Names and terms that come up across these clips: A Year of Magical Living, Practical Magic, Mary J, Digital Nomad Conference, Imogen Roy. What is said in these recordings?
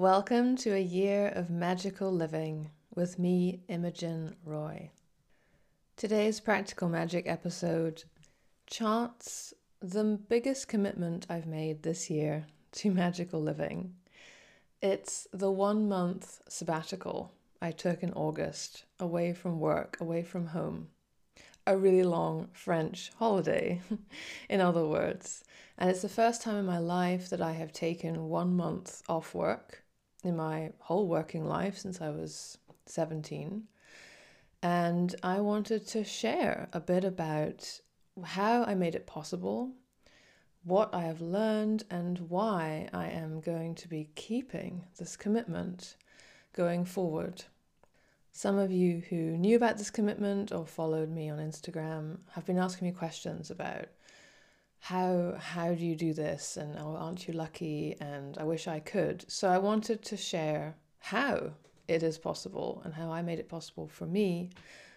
Welcome to A Year of Magical Living with me, Imogen Roy. Today's Practical Magic episode charts the biggest commitment I've made this year to magical living. It's the 1 month sabbatical I took in August, away from work, away from home. A really long French holiday, in other words. And it's the first time in my life that I have taken 1 month off work in my whole working life since I was 17. And I wanted to share a bit about how I made it possible, what I have learned, and why I am going to be keeping this commitment going forward. Some of you who knew about this commitment or followed me on Instagram have been asking me questions about how do you do this, and oh, aren't you lucky, and I wish I could. So I wanted to share how it is possible and how I made it possible for me,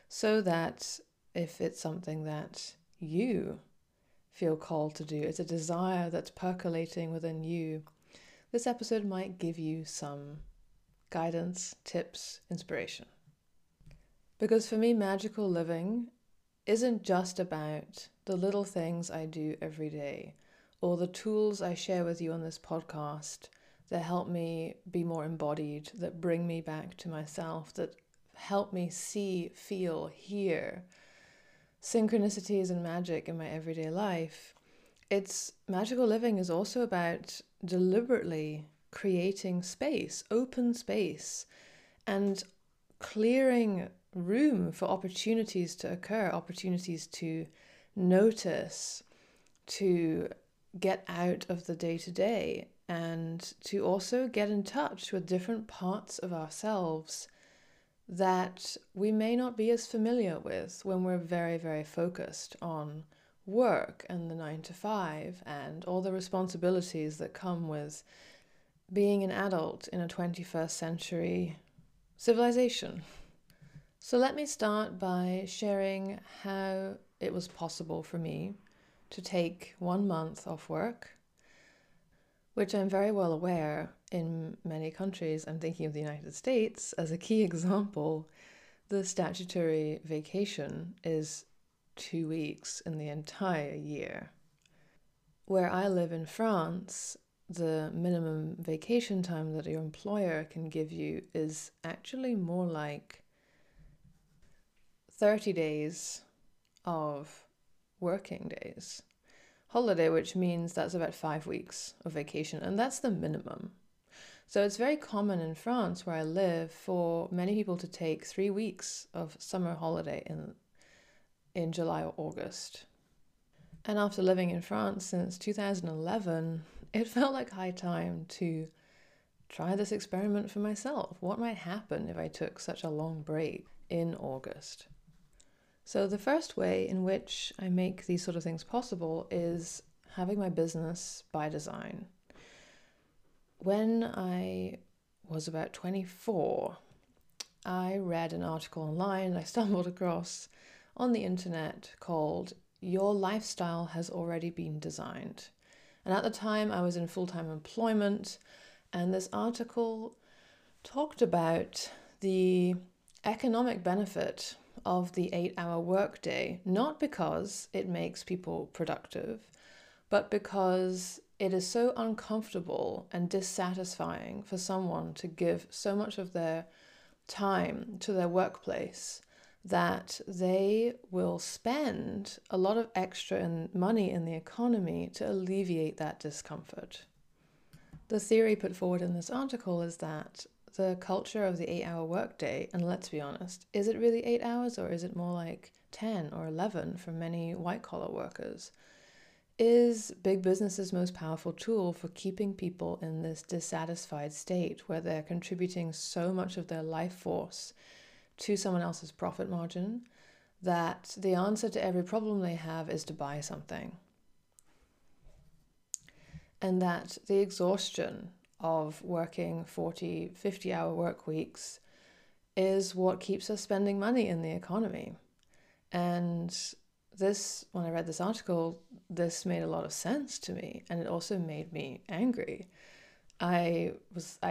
so that if it's something that you feel called to do, it's a desire that's percolating within you, this episode might give you some guidance, tips, inspiration. Because for me, magical living isn't just about the little things I do every day or the tools I share with you on this podcast that help me be more embodied, that bring me back to myself, that help me see, feel, hear synchronicities and magic in my everyday life. It's magical living is also about deliberately creating space, open space, and clearing room for opportunities to occur, opportunities to notice, to get out of the day-to-day, and to also get in touch with different parts of ourselves that we may not be as familiar with when we're very, very focused on work and the 9 to 5 and all the responsibilities that come with being an adult in a 21st century civilization. So let me start by sharing how it was possible for me to take 1 month off work, which I'm very well aware in many countries, I'm thinking of the United States as a key example, the statutory vacation is 2 weeks in the entire year. Where I live in France, the minimum vacation time that your employer can give you is actually more like 30 days of working days. Holiday, which means that's about 5 weeks of vacation, and that's the minimum. So it's very common in France, where I live, for many people to take 3 weeks of summer holiday in July or August. And after living in France since 2011, it felt like high time to try this experiment for myself. What might happen if I took such a long break in August? So the first way in which I make these sort of things possible is having my business by design. When I was about 24, I read an article online I stumbled across on the internet called "Your Lifestyle Has Already Been Designed." And at the time I was in full-time employment, and this article talked about the economic benefit of the 8-hour workday, not because it makes people productive, but because it is so uncomfortable and dissatisfying for someone to give so much of their time to their workplace that they will spend a lot of extra money in the economy to alleviate that discomfort. The theory put forward in this article is that the culture of the 8-hour workday, and let's be honest, is it really 8 hours, or is it more like 10 or 11 for many white-collar workers, is big business's most powerful tool for keeping people in this dissatisfied state where they're contributing so much of their life force to someone else's profit margin, that the answer to every problem they have is to buy something. And that the exhaustion of working 40, 50-hour work weeks is what keeps us spending money in the economy. And this, when I read this article, this made a lot of sense to me, and it also made me angry. I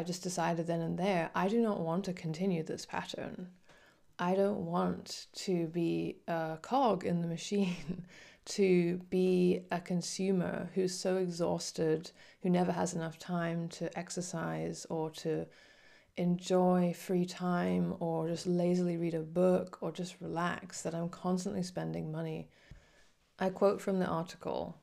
just decided then and there, I do not want to continue this pattern. I don't want to be a cog in the machine, to be a consumer who's so exhausted, who never has enough time to exercise or to enjoy free time or just lazily read a book or just relax, that I'm constantly spending money. I quote from the article,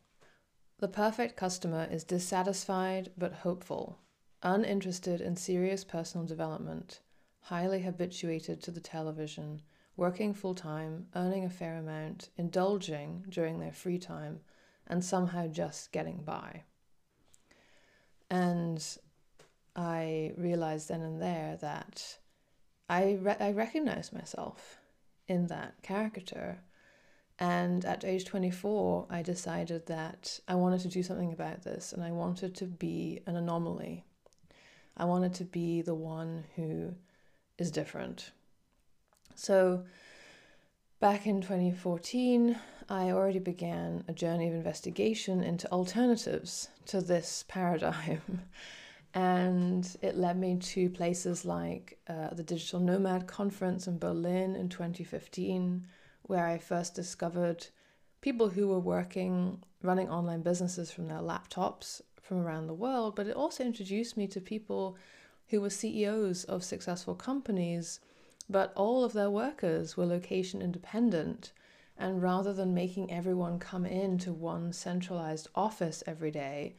"The perfect customer is dissatisfied but hopeful, uninterested in serious personal development, highly habituated to the television, working full-time, earning a fair amount, indulging during their free time, and somehow just getting by." And I realized then and there that I recognized myself in that caricature. And at age 24, I decided that I wanted to do something about this, and I wanted to be an anomaly. I wanted to be the one who is different. So back in 2014, I already began a journey of investigation into alternatives to this paradigm. And it led me to places like the Digital Nomad Conference in Berlin in 2015, where I first discovered people who were running online businesses from their laptops from around the world. But it also introduced me to people who were CEOs of successful companies, but all of their workers were location independent. And rather than making everyone come into one centralized office every day,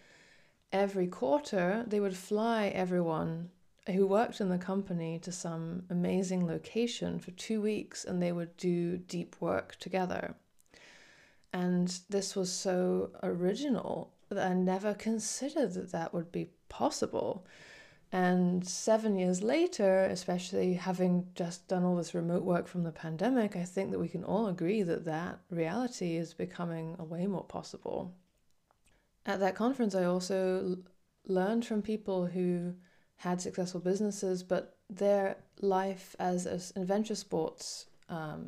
every quarter, they would fly everyone who worked in the company to some amazing location for 2 weeks, and they would do deep work together. And this was so original that I never considered that that would be possible. And 7 years later, especially having just done all this remote work from the pandemic, I think that we can all agree that that reality is becoming a way more possible. At that conference, I also learned from people who had successful businesses, but their life as an adventure sports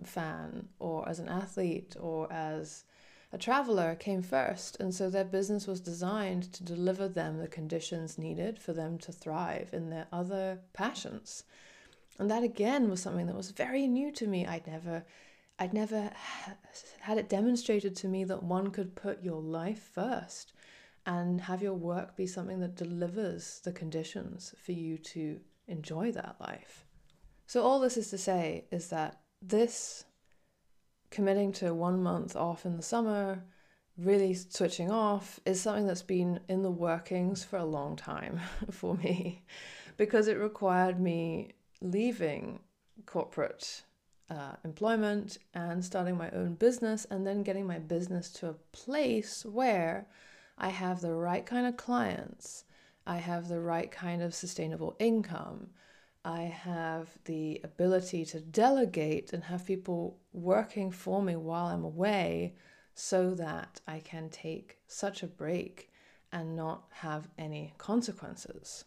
fan or as an athlete or as a traveler came first. And so their business was designed to deliver them the conditions needed for them to thrive in their other passions. And that again was something that was very new to me. I'd never had it demonstrated to me that one could put your life first and have your work be something that delivers the conditions for you to enjoy that life. So all this is to say is that this committing to 1 month off in the summer, really switching off, is something that's been in the workings for a long time for me, because it required me leaving corporate employment and starting my own business, and then getting my business to a place where I have the right kind of clients, I have the right kind of sustainable income, I have the ability to delegate and have people working for me while I'm away, so that I can take such a break and not have any consequences.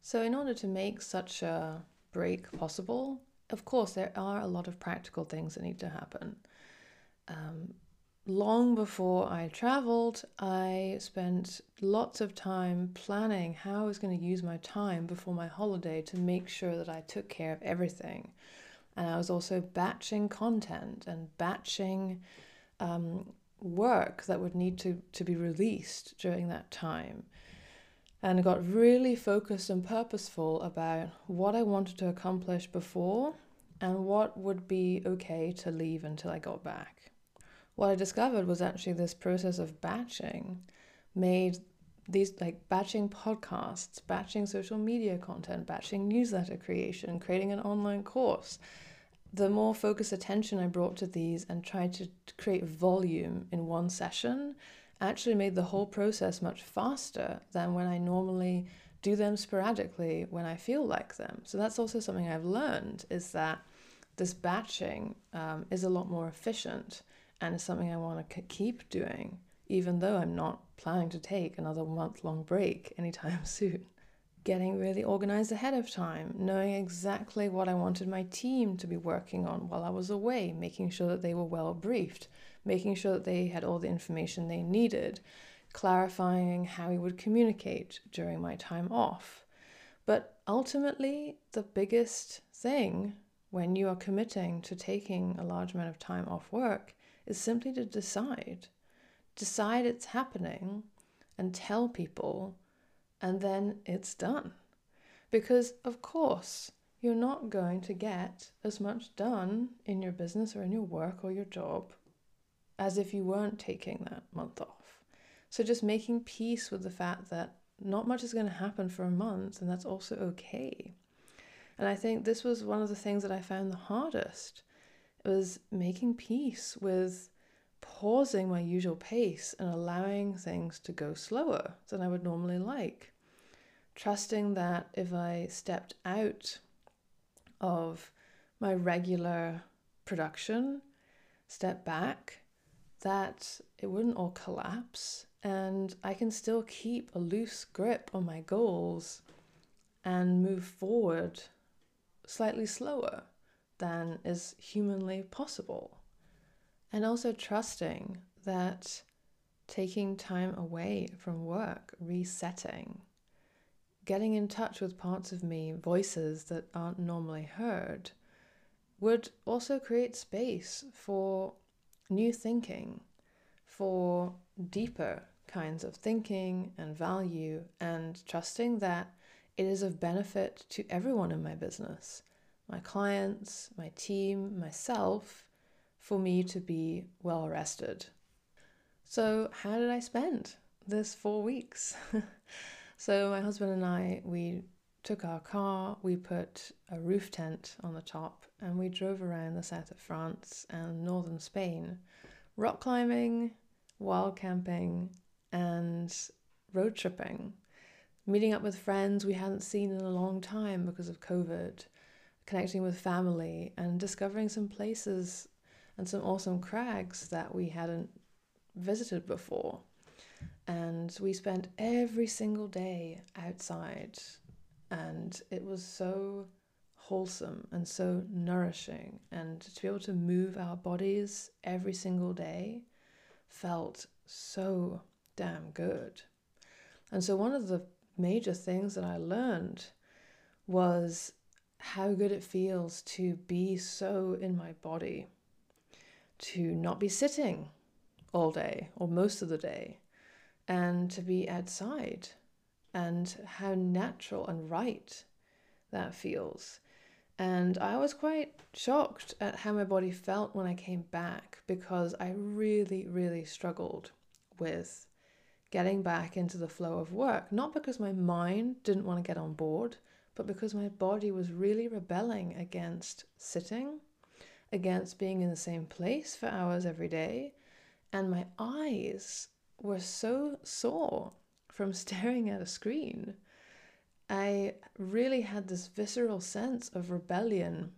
So in order to make such a break possible, of course, there are a lot of practical things that need to happen. Long before I traveled, I spent lots of time planning how I was going to use my time before my holiday to make sure that I took care of everything. And I was also batching content and batching work that would need to be released during that time. And I got really focused and purposeful about what I wanted to accomplish before and what would be okay to leave until I got back. What I discovered was actually this process of batching made these, like batching podcasts, batching social media content, batching newsletter creation, creating an online course. The more focused attention I brought to these and tried to create volume in one session actually made the whole process much faster than when I normally do them sporadically when I feel like them. So that's also something I've learned, is that this batching is a lot more efficient. And it's something I want to keep doing, even though I'm not planning to take another month-long break anytime soon. Getting really organized ahead of time, knowing exactly what I wanted my team to be working on while I was away, making sure that they were well briefed, making sure that they had all the information they needed, clarifying how he would communicate during my time off. But ultimately, the biggest thing when you are committing to taking a large amount of time off work is simply to decide. Decide it's happening and tell people, and then it's done. Because, of course, you're not going to get as much done in your business or in your work or your job as if you weren't taking that month off. So just making peace with the fact that not much is going to happen for a month, and that's also okay. And I think this was one of the things that I found the hardest. It was making peace with pausing my usual pace and allowing things to go slower than I would normally like. Trusting that if I stepped out of my regular production, step back, that it wouldn't all collapse and I can still keep a loose grip on my goals and move forward slightly slower than is humanly possible. And also trusting that taking time away from work, resetting, getting in touch with parts of me, voices that aren't normally heard, would also create space for new thinking, for deeper kinds of thinking and value, and trusting that it is of benefit to everyone in my business, my clients, my team, myself, for me to be well rested. So how did I spend this 4 weeks? So my husband and I, we took our car, we put a roof tent on the top, and we drove around the south of France and northern Spain, rock climbing, wild camping, and road tripping. Meeting up with friends we hadn't seen in a long time because of COVID, connecting with family, and discovering some places and some awesome crags that we hadn't visited before. And we spent every single day outside, and it was so wholesome and so nourishing, and to be able to move our bodies every single day felt so damn good. And so one of the major things that I learned was how good it feels to be so in my body, to not be sitting all day or most of the day, and to be outside, and how natural and right that feels. And I was quite shocked at how my body felt when I came back, because I really, really struggled with getting back into the flow of work. Not because my mind didn't want to get on board, but because my body was really rebelling against sitting, against being in the same place for hours every day. And my eyes were so sore from staring at a screen. I really had this visceral sense of rebellion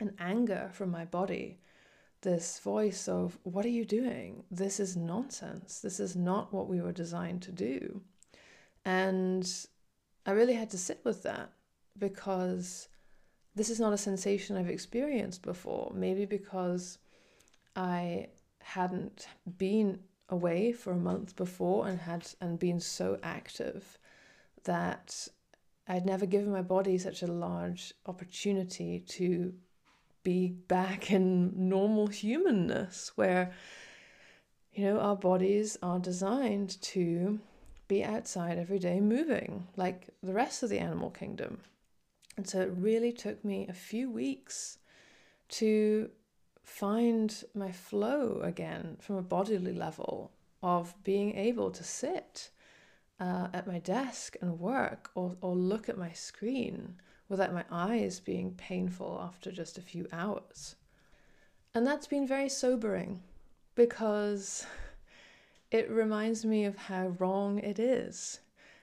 and anger from my body. This voice of, what are you doing? This is nonsense. This is not what we were designed to do. And I really had to sit with that, because this is not a sensation I've experienced before. Maybe because I hadn't been away for a month before and had been so active that I'd never given my body such a large opportunity to be back in normal humanness, where, you know, our bodies are designed to be outside every day moving like the rest of the animal kingdom. And so it really took me a few weeks to find my flow again from a bodily level, of being able to sit at my desk and work, or look at my screen without my eyes being painful after just a few hours. And that's been very sobering, because it reminds me of how wrong it is,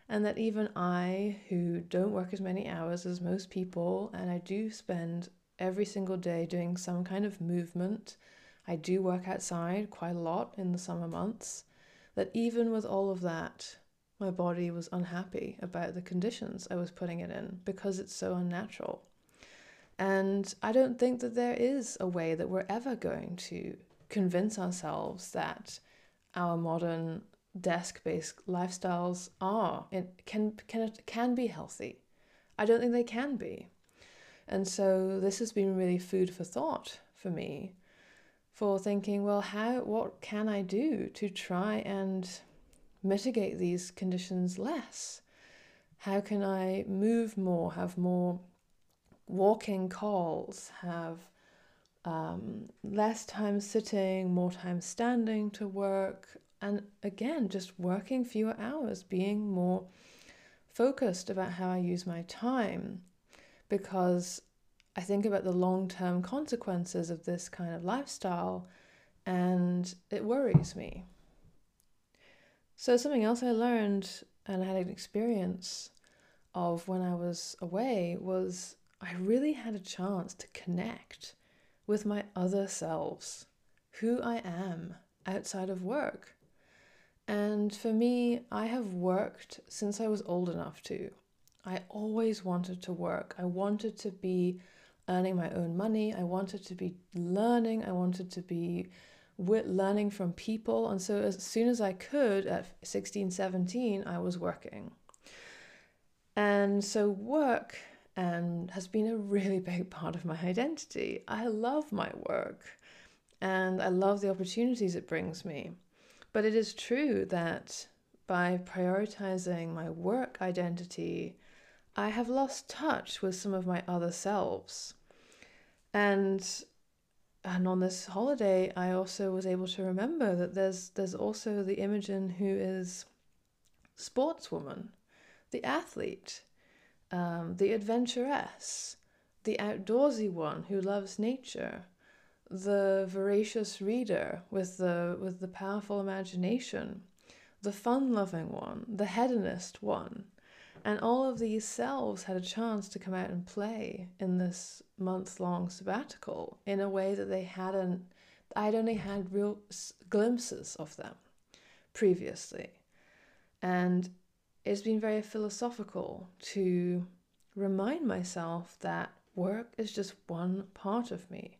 and that even I, who don't work as many hours as most people, and I do spend every single day doing some kind of movement, I do work outside quite a lot in the summer months, that even with all of that, my body was unhappy about the conditions I was putting it in, because it's so unnatural. And I don't think that there is a way that we're ever going to convince ourselves that our modern desk-based lifestyles are. It can be healthy. I don't think they can be. And so this has been really food for thought for me, for thinking, well, what can I do to try and mitigate these conditions less? How can I move more, have more walking calls, have less time sitting, more time standing to work, and again, just working fewer hours, being more focused about how I use my time, because I think about the long-term consequences of this kind of lifestyle and it worries me. So something else I learned and had an experience of when I was away was I really had a chance to connect with my other selves, who I am outside of work. And for me, I have worked since I was old enough to. I always wanted to work. I wanted to be earning my own money. I wanted to be learning. I wanted to be learning from people. And so as soon as I could, at 16, 17, I was working. And so work has been a really big part of my identity. I love my work and I love the opportunities it brings me. But it is true that by prioritizing my work identity, I have lost touch with some of my other selves. And on this holiday, I also was able to remember that there's also the Imogen who is sportswoman, the athlete, the adventuress, the outdoorsy one who loves nature, the voracious reader with the powerful imagination, the fun-loving one, the hedonist one. And all of these selves had a chance to come out and play in this month-long sabbatical in a way that they hadn't. I'd only had real glimpses of them previously. And it's been very philosophical to remind myself that work is just one part of me,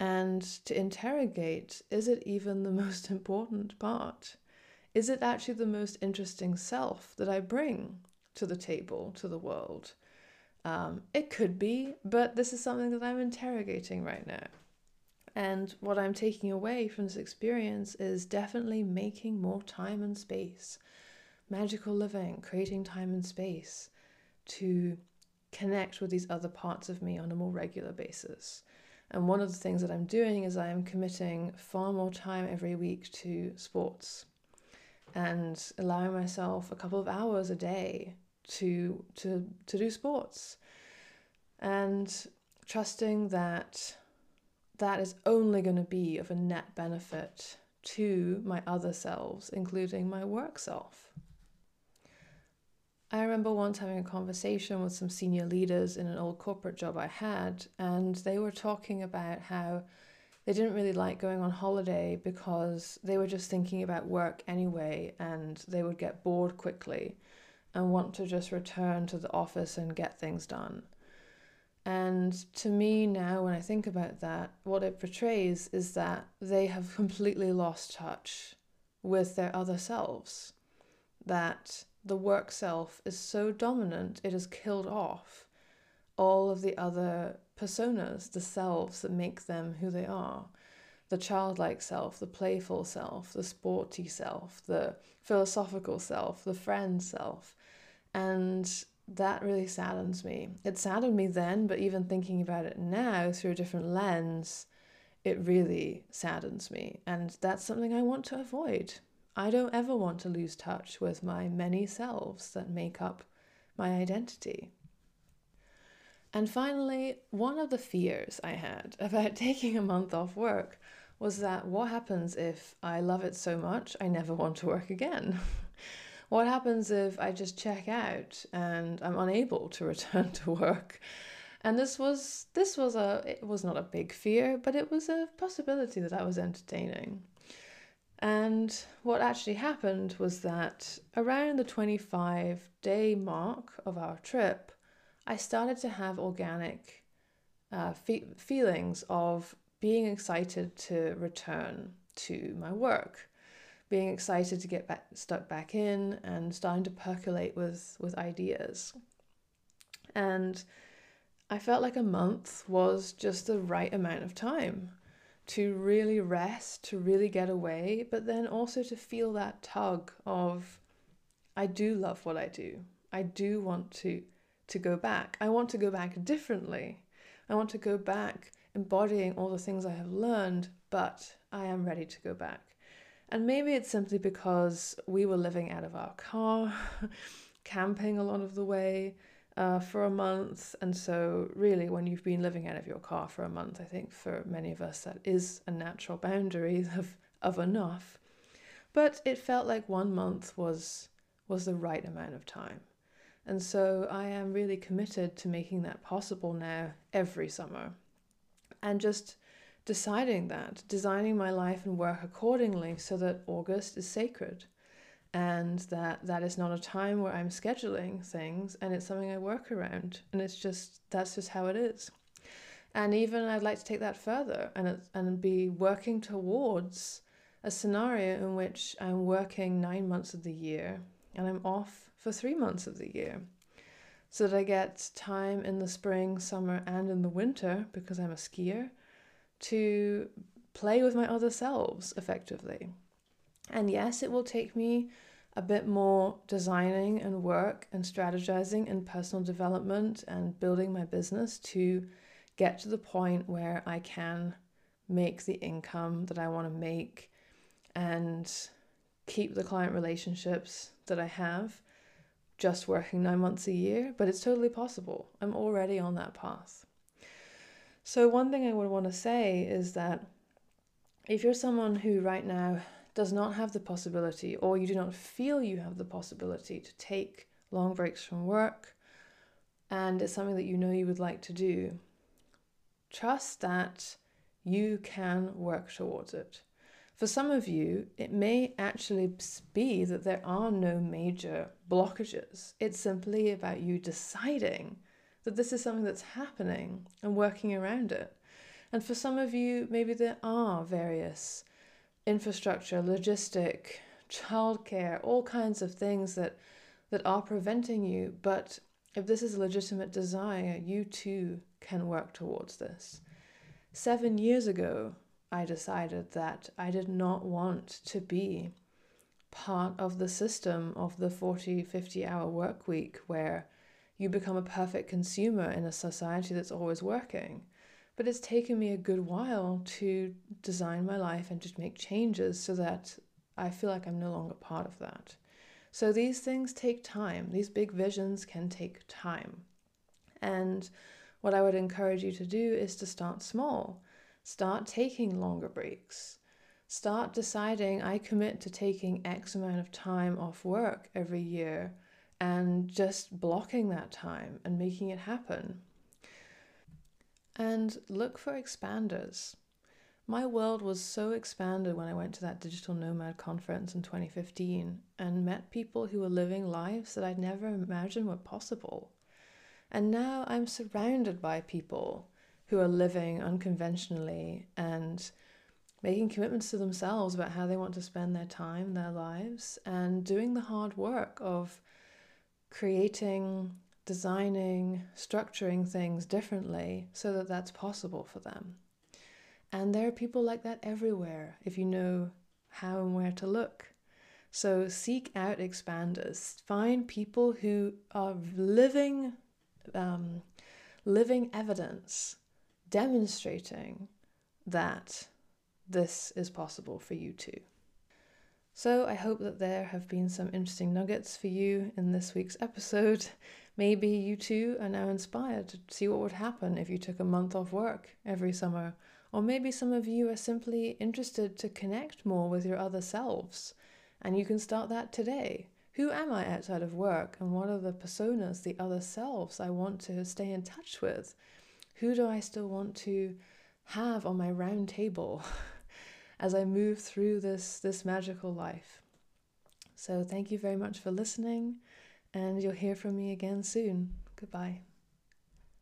and to interrogate, is it even the most important part? Is it actually the most interesting self that I bring to the table, to the world? It could be, but this is something that I'm interrogating right now. And what I'm taking away from this experience is definitely making more time and space, magical living, creating time and space to connect with these other parts of me on a more regular basis. And one of the things that I'm doing is I am committing far more time every week to sports and allowing myself a couple of hours a day to do sports, and trusting that that is only going to be of a net benefit to my other selves, including my work self. I remember once having a conversation with some senior leaders in an old corporate job I had, and they were talking about how they didn't really like going on holiday because they were just thinking about work anyway, and they would get bored quickly and want to just return to the office and get things done. And to me now, when I think about that, what it portrays is that they have completely lost touch with their other selves, that the work self is so dominant it has killed off all of the other personas, the selves that make them who they are. The childlike self, the playful self, the sporty self, the philosophical self, the friend self. And that really saddens me. It saddened me then, but even thinking about it now through a different lens, it really saddens me. And that's something I want to avoid. I don't ever want to lose touch with my many selves that make up my identity. And finally, one of the fears I had about taking a month off work was that what happens if I love it so much I never want to work again? What happens if I just check out and I'm unable to return to work? And it was not a big fear, but it was a possibility that I was entertaining. And what actually happened was that around the 25-day mark of our trip, I started to have organic feelings of being excited to return to my work, being excited to get back, stuck back in and starting to percolate with ideas. And I felt like a month was just the right amount of time to really rest, to really get away, but then also to feel that tug of, I do love what I do. I do want to go back. I want to go back differently. I want to go back embodying all the things I have learned, but I am ready to go back. And maybe it's simply because we were living out of our car, camping a lot of the way for a month. And so really, when you've been living out of your car for a month, I think for many of us, that is a natural boundary of enough. But it felt like 1 month was the right amount of time. And so I am really committed to making that possible now every summer. And just deciding that, designing my life and work accordingly so that August is sacred and that is not a time where I'm scheduling things and it's something I work around. And it's just, that's just how it is. And even I'd like to take that further and be working towards a scenario in which I'm working 9 months of the year and I'm off for 3 months of the year, so that I get time in the spring, summer, and in the winter, because I'm a skier, to play with my other selves effectively. And yes, it will take me a bit more designing and work and strategizing and personal development and building my business to get to the point where I can make the income that I want to make and keep the client relationships that I have, just working 9 months a year, but it's totally possible. I'm already on that path. So one thing I would want to say is that if you're someone who right now does not have the possibility, or you do not feel you have the possibility to take long breaks from work, and it's something that you know you would like to do, trust that you can work towards it. For some of you, it may actually be that there are no major blockages. It's simply about you deciding that this is something that's happening and working around it. And for some of you, maybe there are various infrastructure, logistic, childcare, all kinds of things that are preventing you. But if this is a legitimate desire, you too can work towards this. 7 years ago, I decided that I did not want to be part of the system of the 40, 50-hour work week where you become a perfect consumer in a society that's always working. But it's taken me a good while to design my life and just make changes so that I feel like I'm no longer part of that. So these things take time. These big visions can take time. And what I would encourage you to do is to start small. Start taking longer breaks. Start deciding, I commit to taking X amount of time off work every year and just blocking that time and making it happen. And look for expanders. My world was so expanded when I went to that Digital Nomad Conference in 2015 and met people who were living lives that I'd never imagined were possible. And now I'm surrounded by people who are living unconventionally and making commitments to themselves about how they want to spend their time, their lives, and doing the hard work of creating, designing, structuring things differently so that that's possible for them. And there are people like that everywhere if you know how and where to look. So seek out expanders. Find people who are living evidence, demonstrating that this is possible for you too. So I hope that there have been some interesting nuggets for you in this week's episode. Maybe you too are now inspired to see what would happen if you took a month off work every summer. Or maybe some of you are simply interested to connect more with your other selves. And you can start that today. Who am I outside of work? And what are the personas, the other selves I want to stay in touch with? Who do I still want to have on my round table as I move through this magical life? So thank you very much for listening, and you'll hear from me again soon. Goodbye.